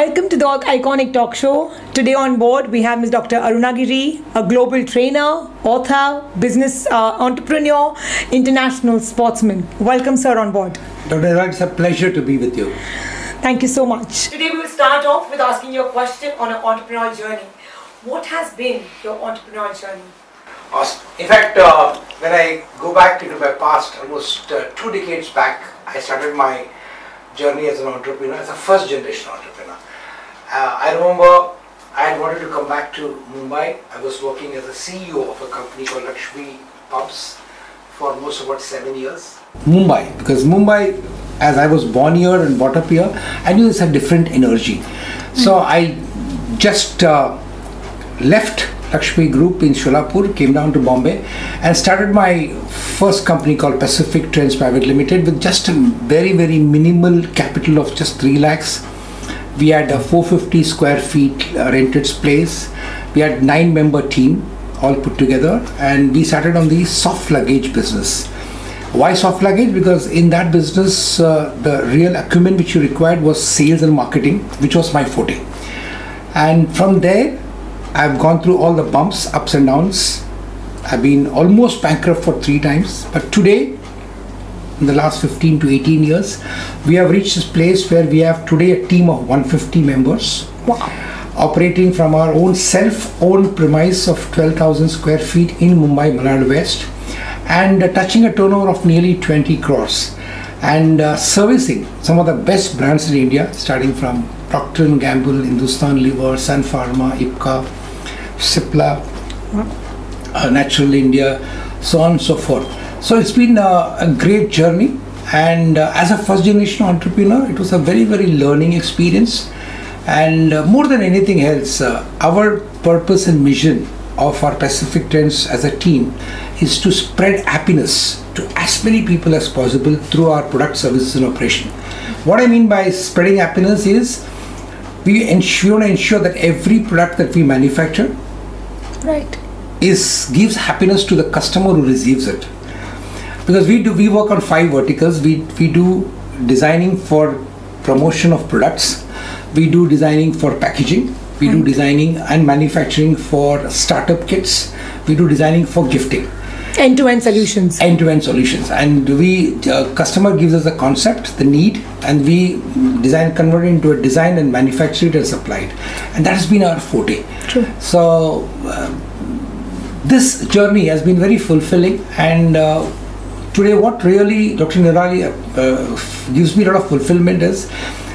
Welcome to the Iconic Talk Show. Today on board we have Ms. Dr. Arunaagiri, a global trainer, author, business entrepreneur, international sportsman. Welcome, sir, on board. Dr. Raj, it's a pleasure to be with you. Thank you so much. Today we will start off with asking you a question on an entrepreneurial journey. What has been your entrepreneurial journey? Awesome. In fact, when I go back into my past, almost 2 decades back, I started my journey as an entrepreneur, as a first generation entrepreneur. I remember I had wanted to come back to Mumbai. I was working as a CEO of a company called Lakshmi Pumps for almost about 7 years. Mumbai, because Mumbai, as I was born here and brought up here, I knew it's a different energy. So I just left Lakshmi Group in Sholapur, came down to Bombay and started my first company called Pacific Trends Private Limited with just a very, very minimal capital of just 3 lakhs. We had a 450 square feet rented place. We had 9-member team all put together and we started on the soft luggage business. Why soft luggage? Because in that business, the real acumen which you required was sales and marketing, which was my forte. And from there, I've gone through all the bumps, ups and downs. I've been almost bankrupt for 3 times. But today, in the last 15 to 18 years, we have reached this place where we have today a team of 150 members. Wow. Operating from our own self-owned premise of 12,000 square feet in Mumbai, Malad West, and touching a turnover of nearly 20 crores. And servicing some of the best brands in India, starting from Procter and Gamble, Hindustan Liver, Sun Pharma, Ipca, Cipla, Natural India, so on and so forth. So it's been a great journey, and as a first generation entrepreneur, it was a very, very learning experience. And more than anything else, our purpose and mission of our Pacific Trends as a team is to spread happiness to as many people as possible through our product, services and operation. What I mean by spreading happiness is we ensure that every product that we manufacture gives happiness to the customer who receives it. Because we work on 5 verticals. We do designing for promotion of products. We do designing for packaging. We do designing and manufacturing for startup kits. We do designing for gifting. End-to-end solutions. End-to-end solutions. And we, customer gives us a concept, the need, and we design, convert it into a design and manufacture it and supply it. And that has been our forte. True. So, this journey has been very fulfilling. And today what really Dr. Niraalee gives me a lot of fulfillment is,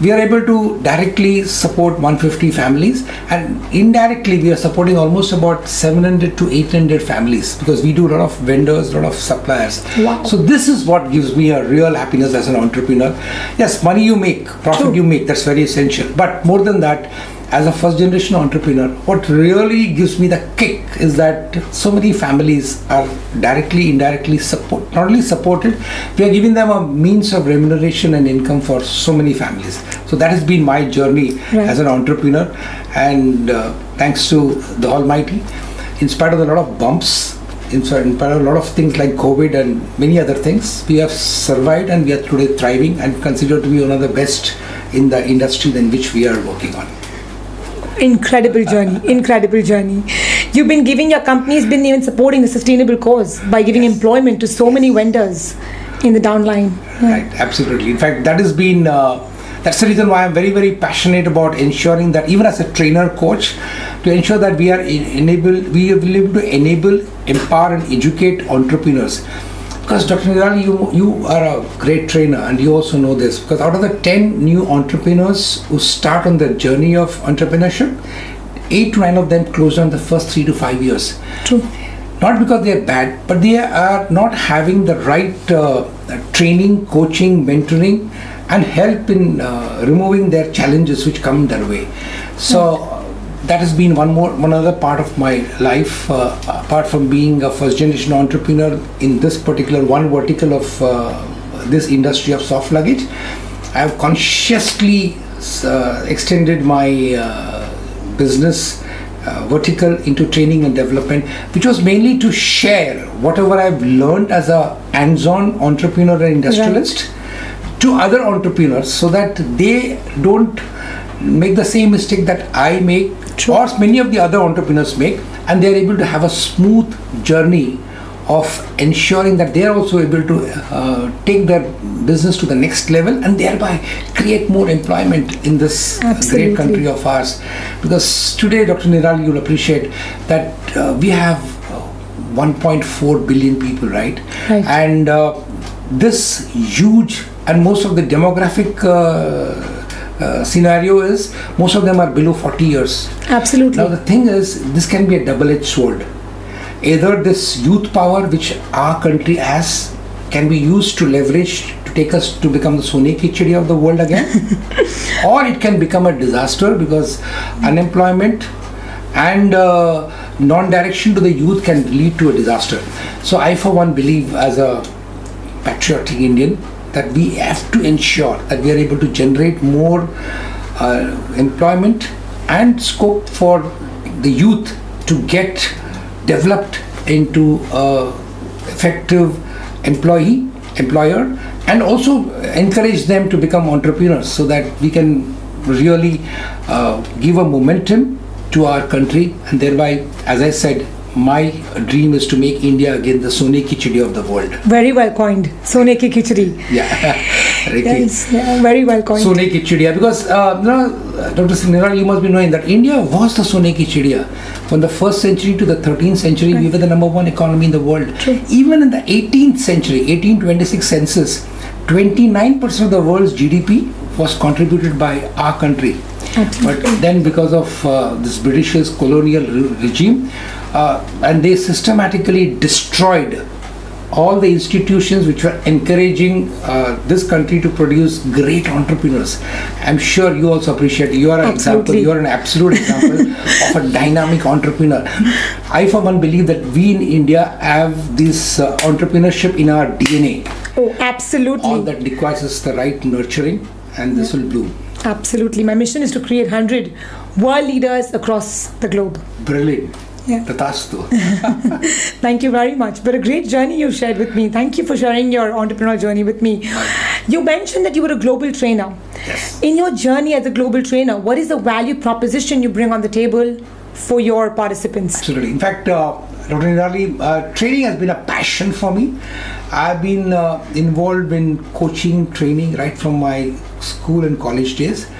we are able to directly support 150 families, and indirectly we are supporting almost about 700 to 800 families because we do a lot of vendors, a lot of suppliers. Wow. So this is what gives me a real happiness as an entrepreneur. Yes, money you make, profit you make, that's very essential. But more than that, as a first generation entrepreneur, what really gives me the kick is that so many families are directly, indirectly supported, we are giving them a means of remuneration and income for so many families. So that has been my journey as an entrepreneur, and thanks to the Almighty, in spite of a lot of bumps, in spite of a lot of things like COVID and many other things, we have survived and we are today thriving and considered to be one of the best in the industry in which we are working on. Incredible journey, incredible journey. You've been giving, your company's been even supporting the sustainable cause by giving employment to so many vendors in the downline. Right, absolutely. In fact, that has been, that's the reason why I'm very, very passionate about ensuring that even as a trainer coach, to ensure that we are able to enable, empower and educate entrepreneurs. Because Dr. Niraalee, you are a great trainer and you also know this, because out of the 10 new entrepreneurs who start on the journey of entrepreneurship, 8 to 9 of them close down the first 3 to 5 years. True. Not because they are bad, but they are not having the right training, coaching, mentoring and help in removing their challenges which come their way. So that has been one other part of my life, apart from being a first generation entrepreneur in this particular one vertical of this industry of soft luggage. I have consciously extended my business vertical into training and development, which was mainly to share whatever I've learned as a hands-on entrepreneur and industrialist to other entrepreneurs so that they don't make the same mistake that I make, sure, or many of the other entrepreneurs make, and they are able to have a smooth journey of ensuring that they are also able to take their business to the next level and thereby create more employment in this great country of ours. Because today, Dr. Niraalee, you'll appreciate that we have 1.4 billion people, right? And this huge, and most of the demographic scenario is most of them are below 40 years. Absolutely. Now the thing is, this can be a double-edged sword. Either this youth power which our country has can be used to leverage to take us to become the Sone Ki Chidiya of the world again, or it can become a disaster, because unemployment and non-direction to the youth can lead to a disaster. So I for one believe, as a patriotic Indian, that we have to ensure that we are able to generate more employment and scope for the youth to get developed into an effective employer, and also encourage them to become entrepreneurs, so that we can really give a momentum to our country, and thereby, as I said, my dream is to make India again the Sone Ki Khichdi of the world. Very well coined. Sone Ki Khichdi. Yeah. Yes, yeah, very well coined. Sone Ki Khichdi. Because Dr. Niraalee, you must be knowing that India was the Sone Ki Khichdi. From the 1st century to the 13th century, right, we were the number one economy in the world. True. Even in the 18th century, 1826 census, 29% of the world's GDP was contributed by our country. Absolutely. But then because of this British's colonial regime, and they systematically destroyed all the institutions which were encouraging this country to produce great entrepreneurs. I'm sure you also appreciate, you are an example, you are an absolute example of a dynamic entrepreneur. I for one believe that we in India have this entrepreneurship in our DNA. Oh, absolutely. All that requires is the right nurturing, and this will bloom. Absolutely. My mission is to create 100 world leaders across the globe. Brilliant. Yeah. Thank you very much. But a great journey you shared with me. Thank you for sharing your entrepreneurial journey with me. You mentioned that you were a global trainer. Yes. In your journey as a global trainer, what is the value proposition you bring on the table for your participants? Absolutely. In fact, Dr. Niraalee, training has been a passion for me. I've been involved in coaching, training right from my school and college days.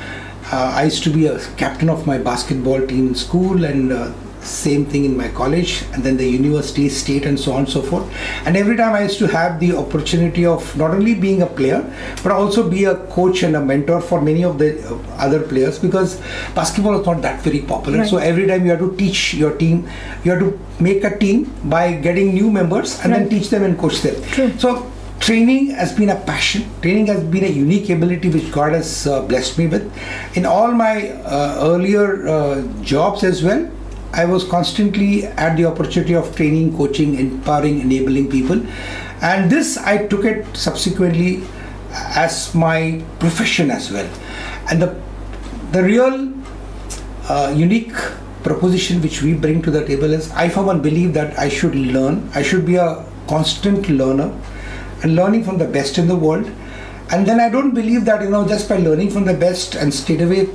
I used to be a captain of my basketball team in school, and same thing in my college, and then the university, state, and so on and so forth. And every time I used to have the opportunity of not only being a player, but also be a coach and a mentor for many of the other players, because basketball is not that very popular. Right. So every time you have to teach your team, you have to make a team by getting new members and then teach them and coach them. True. So training has been a passion. Training has been a unique ability which God has blessed me with. In all my earlier jobs as well, I was constantly at the opportunity of training, coaching, empowering, enabling people, and this I took it subsequently as my profession as well. And the real unique proposition which we bring to the table is, I for one believe that I should learn, I should be a constant learner, and learning from the best in the world. And then I don't believe that, you know, just by learning from the best and straight away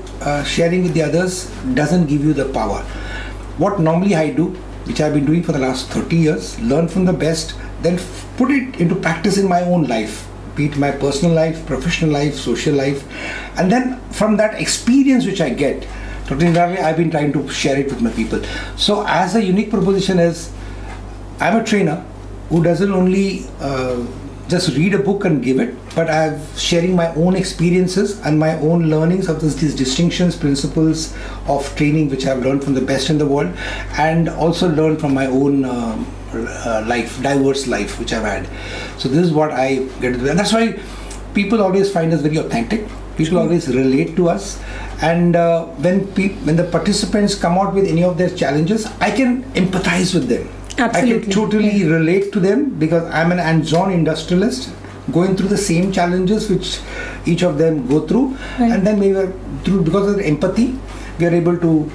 sharing with the others doesn't give you the power. What normally I do, which I've been doing for the last 30 years, learn from the best, then put it into practice in my own life, be it my personal life, professional life, social life. And then from that experience which I get, I've been trying to share it with my people. So as a unique proposition is, I'm a trainer who doesn't only just read a book and give it, but I'm sharing my own experiences and my own learnings of these distinctions, principles of training which I've learned from the best in the world, and also learned from my own life, diverse life which I've had. So this is what I get. And that's why people always find us very authentic. People always relate to us, and when the participants come out with any of their challenges, I can empathize with them. Absolutely. I can totally relate to them, because I'm an hands-on industrialist going through the same challenges which each of them go through, and then we were through, because of the empathy, we are able to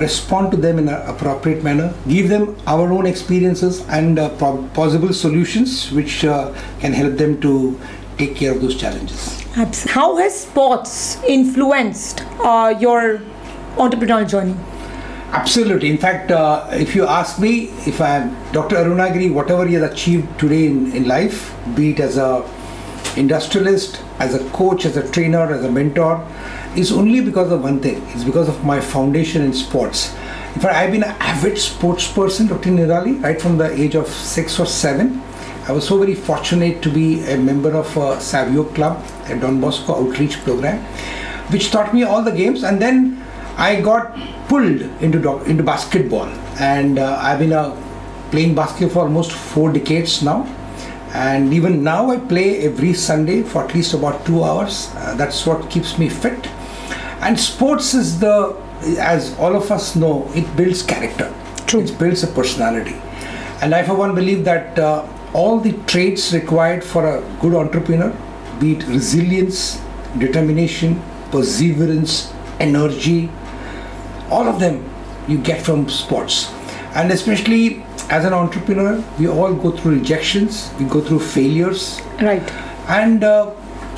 respond to them in an appropriate manner, give them our own experiences and possible solutions which can help them to take care of those challenges. Absolutely. How has sports influenced your entrepreneurial journey? Absolutely. In fact, if you ask me, if I am Dr. Arunaagiri, whatever he has achieved today in life, be it as a industrialist, as a coach, as a trainer, as a mentor, is only because of one thing. It's because of my foundation in sports. In fact, I've been an avid sports person, Dr. Niraalee, right from the age of 6 or 7. I was so very fortunate to be a member of Savio Club, a Don Bosco outreach program, which taught me all the games. And then I got pulled into basketball, and I've been playing basketball for almost 4 decades now. And even now I play every Sunday for at least about 2 hours. That's what keeps me fit. And sports is the, as all of us know, it builds character. True. It builds a personality. And I for one believe that all the traits required for a good entrepreneur, be it resilience, determination, perseverance, energy, all of them you get from sports. And especially as an entrepreneur, we all go through rejections, we go through failures. Right. And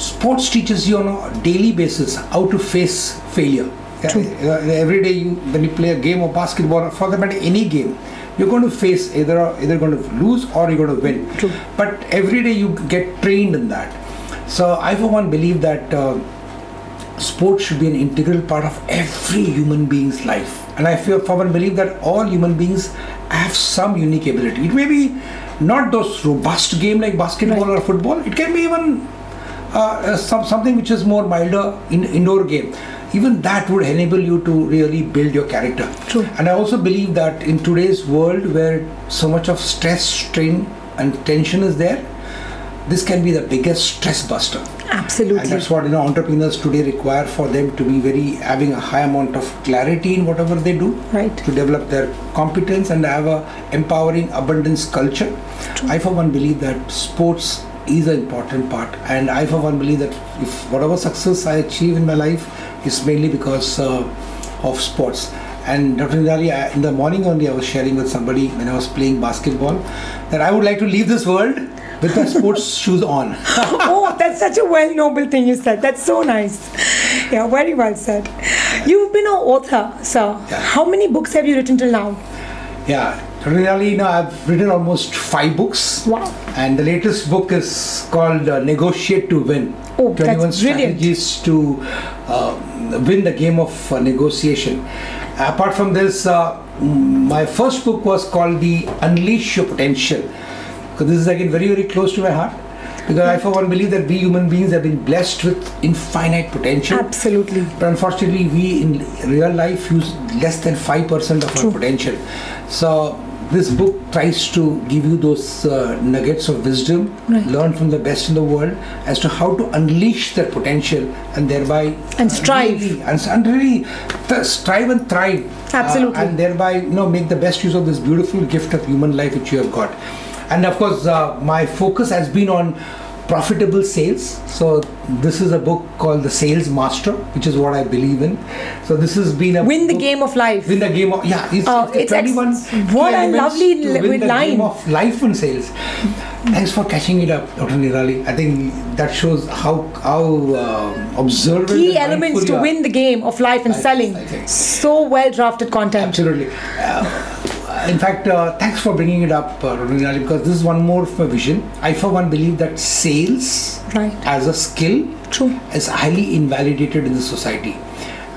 sports teaches you on a daily basis how to face failure. True. Every day when you play a game of basketball, or for that matter any game, you're going to face either going to lose or you're going to win. True. But every day you get trained in that. So I for one believe that sports should be an integral part of every human being's life. And I for one believe that all human beings have some unique ability. It may be not those robust game like basketball right. or football. It can be even something which is more milder indoor game. Even that would enable you to really build your character. True. And I also believe that in today's world where so much of stress, strain and tension is there, this can be the biggest stress buster. Absolutely. And that's what entrepreneurs today require for them to be having a high amount of clarity in whatever they do. Right. To develop their competence and have a empowering abundance culture. True. I for one believe that sports is an important part, and I for one believe that if whatever success I achieve in my life is mainly because of sports. And Dr. Niraalee, in the morning only I was sharing with somebody when I was playing basketball that I would like to leave this world with my sports shoes on. Oh, that's such a well noble thing you said. That's so nice. Yeah, very well said. You've been an author, sir. Yeah. How many books have you written till now? Yeah. Really, I've written almost 5 books. Wow. And the latest book is called Negotiate to Win. Oh, 21 strategies to win the game of negotiation. Apart from this, my first book was called The Unleash Your Potential. Because this is again very, very close to my heart. Because I for one believe that we human beings have been blessed with infinite potential. Absolutely. But unfortunately, we in real life use less than 5% of True. Our potential. So this book tries to give you those nuggets of wisdom, right. learn from the best in the world as to how to unleash their potential and thereby... And strive. Really strive and thrive. Absolutely. And thereby make the best use of this beautiful gift of human life which you have got. And of course, my focus has been on profitable sales. So this is a book called The Sales Master, which is what I believe in. So this has been a Win the book, Game of Life. Win the Game of... Yeah, it's 21 what a lovely line. Game of life in sales. Thanks for catching it up, Dr. Niraalee. I think that shows how observant... Key elements to win the game of life and selling. So well drafted content. Absolutely. In fact, thanks for bringing it up, Niraalee, because this is one more of my vision. I for one believe that sales right. as a skill True. Is highly invalidated in the society.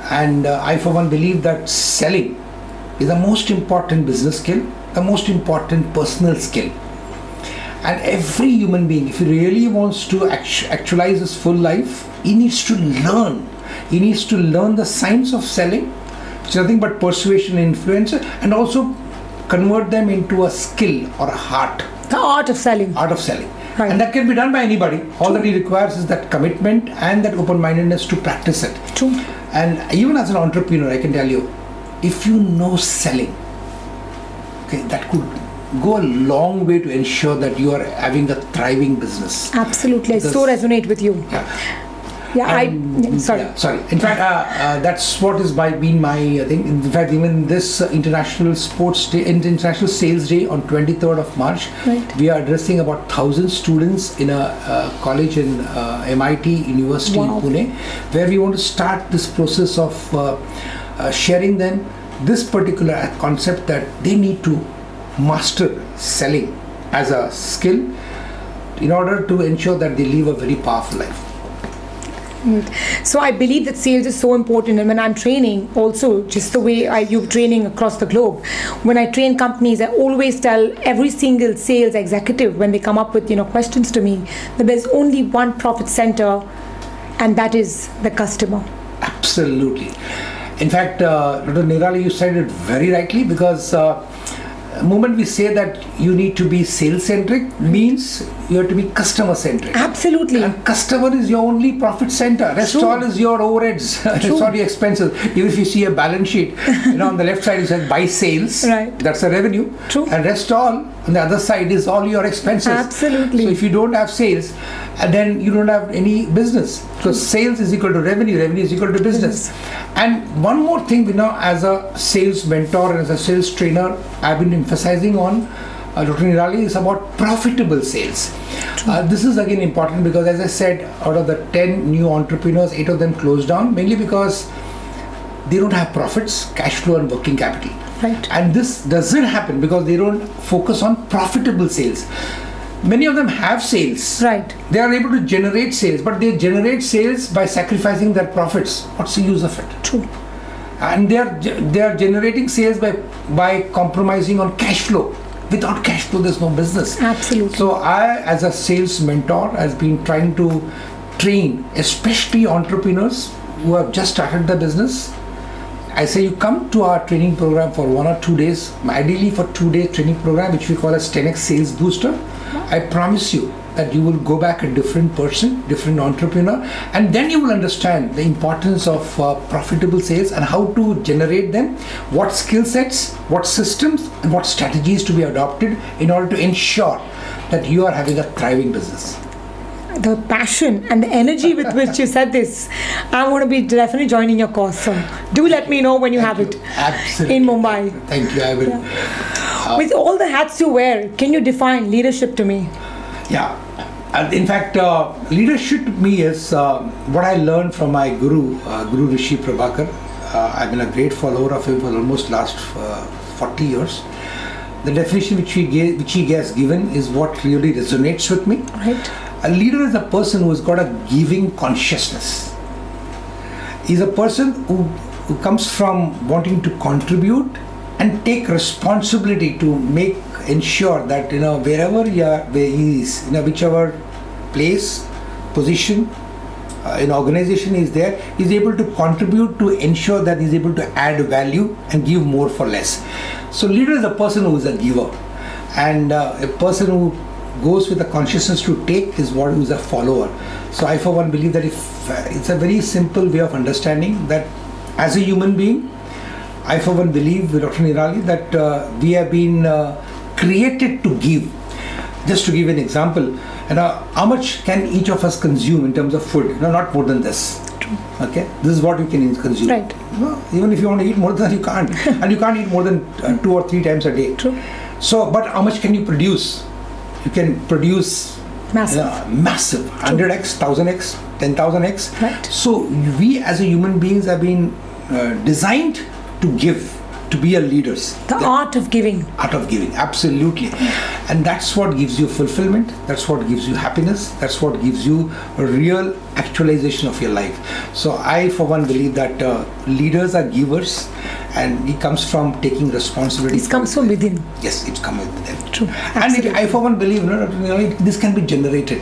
And I for one believe that selling is the most important business skill, the most important personal skill. And every human being, if he really wants to actualize his full life, he needs to learn. He needs to learn the science of selling, which is nothing but persuasion and influence, and also convert them into a skill or a heart. The art of selling. Art of selling. Right. And that can be done by anybody. All True. That he requires is that commitment and that open-mindedness to practice it. True. And even as an entrepreneur, I can tell you, if you know selling, okay, that could go a long way to ensure that you are having a thriving business. Absolutely. I so resonate with you. Yeah. Yeah, in fact, that's what has been my thing. In fact, even this International Sports Day, International Sales Day on 23rd of March, right, we are addressing about 1,000 students in a college in MIT University in Pune, where we want to start this process of sharing them this particular concept that they need to master selling as a skill in order to ensure that they live a very powerful life. So I believe that sales is so important, and when I'm training also, just the way you're training across the globe, when I train companies, I always tell every single sales executive when they come up with questions to me that there's only one profit center, and that is the customer. Absolutely. In fact, Dr. Niraalee, you said it very rightly, because the moment we say that you need to be sales-centric means you have to be customer-centric. Absolutely. And customer is your only profit center. Rest all is your overheads, rest all your expenses. Even if you see a balance sheet, on the left side it says buy sales, right, that's the revenue. True. And rest all on the other side is all your expenses. Absolutely. So if you don't have sales, then you don't have any business. So sales is equal to revenue, revenue is equal to business. Yes. And one more thing, as a sales mentor and as a sales trainer, I've been emphasizing on Dr. Niraalee is about profitable sales. This is again important because, as I said, out of the 10 new entrepreneurs, 8 of them closed down mainly because they don't have profits, cash flow and working capital. Right. And this doesn't happen because they don't focus on profitable sales. Many of them have sales. Right. They are able to generate sales, but they generate sales by sacrificing their profits. What's the use of it? True. And they are generating sales by compromising on cash flow. Without cash flow, there's no business. Absolutely. So I, as a sales mentor, has been trying to train, especially entrepreneurs who have just started the business. I say you come to our training program for 1 or 2 days, ideally for 2 day training program, which we call as 10x Sales Booster. I promise you that you will go back a different person, different entrepreneur, and then you will understand the importance of profitable sales and how to generate them, what skill sets, what systems, and what strategies to be adopted in order to ensure that you are having a thriving business. The passion and the energy with which you said this, I want to be definitely joining your course. So do let me know when you have it. Absolutely. In Mumbai. Thank you, I will. Yeah. With all the hats you wear, can you define leadership to me? Yeah. In fact, leadership to me is what I learned from my guru, Guru Rishi Prabhakar. I've been a great follower of him for almost last 40 years. The definition which he has given is what really resonates with me. Right. A leader is a person who has got a giving consciousness. He's a person who comes from wanting to contribute and take responsibility to ensure that wherever he is, whichever place, position, an organization is there, he's able to contribute to ensure that he's able to add value and give more for less. So leader is a person who is a giver, and a person who goes with the consciousness to take is one who's a follower. So I for one believe that it's a very simple way of understanding that as a human being, I for one believe, Dr. Niraalee, that we have been created to give. Just to give an example, how much can each of us consume in terms of food? Not more than this. True. Okay, this is what you can consume. Right. Even if you want to eat more than that, you can't, and you can't eat more than 2 or 3 times a day. True. So, but how much can you produce? You can produce massive 100x, 1000x, 10,000x. Right. So we as a human beings have been designed to give, to be a leaders. The art of giving. Art of giving, absolutely. And that's what gives you fulfillment, that's what gives you happiness, that's what gives you a real actualization of your life. So I for one believe that leaders are givers, and it comes from taking responsibility. It comes from within. Yes, it comes from within. True. Absolutely. And I for one believe this can be generated.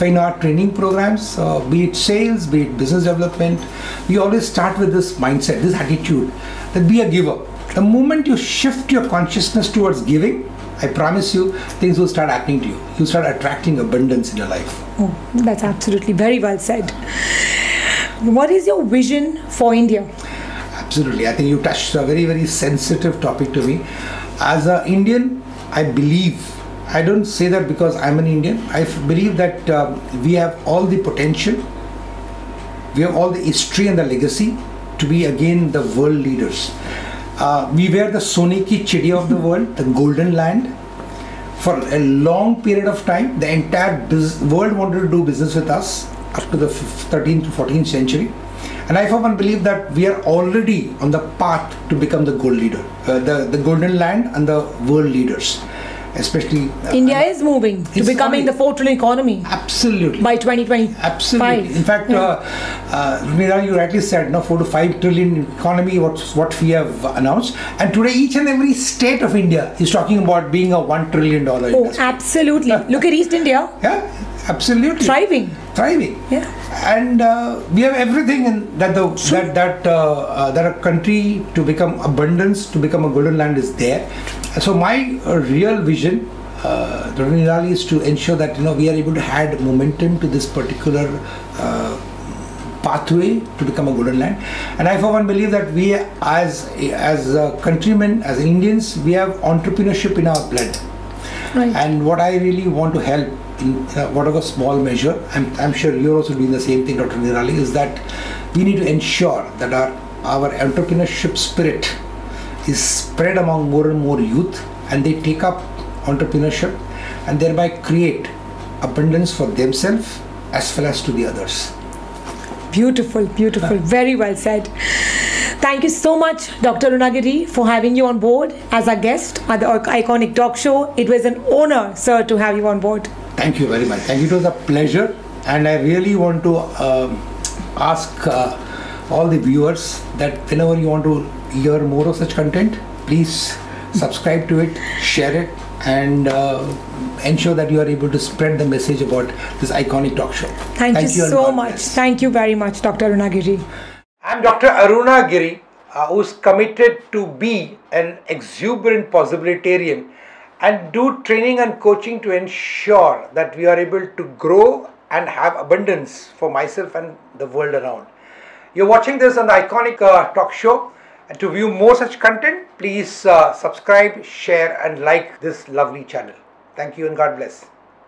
In our training programs, be it sales, be it business development, we always start with this mindset, this attitude that be a giver. The moment you shift your consciousness towards giving, I promise you, things will start happening to you. You'll start attracting abundance in your life. Oh, that's absolutely very well said. What is your vision for India? Absolutely. I think you touched a very, very sensitive topic to me. As an Indian, I believe, I don't say that because I'm an Indian, I believe that we have all the potential We have all the history and the legacy to be again the world leaders. We were the Sone Ki Chidi of the world, the golden land. For a long period of time, the entire world wanted to do business with us up to the 13th to 14th century. And I for one believe that we are already on the path to become the gold leader, the golden land and the world leaders. Especially India is moving to becoming the $4 trillion economy. Absolutely. By 2025. Absolutely. In fact, Niraalee, you rightly said, no, 4 to 5 trillion economy. What we have announced, and today each and every state of India is talking about being a $1 trillion industry. Oh, absolutely. Look at East India. Yeah, absolutely. Thriving. Yeah. And we have everything in that that a country to become abundance, to become a golden land is there. So my real vision, Niraalee, is to ensure that we are able to add momentum to this particular pathway to become a golden land. And I for one believe that we as countrymen, as Indians, we have entrepreneurship in our blood. Right. And what I really want to help in whatever small measure, I'm sure you're also doing the same thing, Dr. Niraalee, is that we need to ensure that our entrepreneurship spirit is spread among more and more youth, and they take up entrepreneurship and thereby create abundance for themselves as well as to the others. Beautiful, beautiful. Very well said. Thank you so much, Dr. Arunaagiri, for having you on board as our guest at the Iconic Talk Show. It was an honor, sir, to have you on board. Thank you very much. Thank you. It was a pleasure, and I really want to ask all the viewers that whenever you want to hear more of such content, please subscribe to it, share it, and ensure that you are able to spread the message about this Iconic Talk Show. Thank you so much. Thank you very much, Dr. Arunaagiri. I'm Dr. Arunaagiri, who's committed to be an exuberant possibilitarian and do training and coaching to ensure that we are able to grow and have abundance for myself and the world around. You're watching this on the Iconic Talk Show. And to view more such content, please subscribe, share, and like this lovely channel. Thank you and God bless.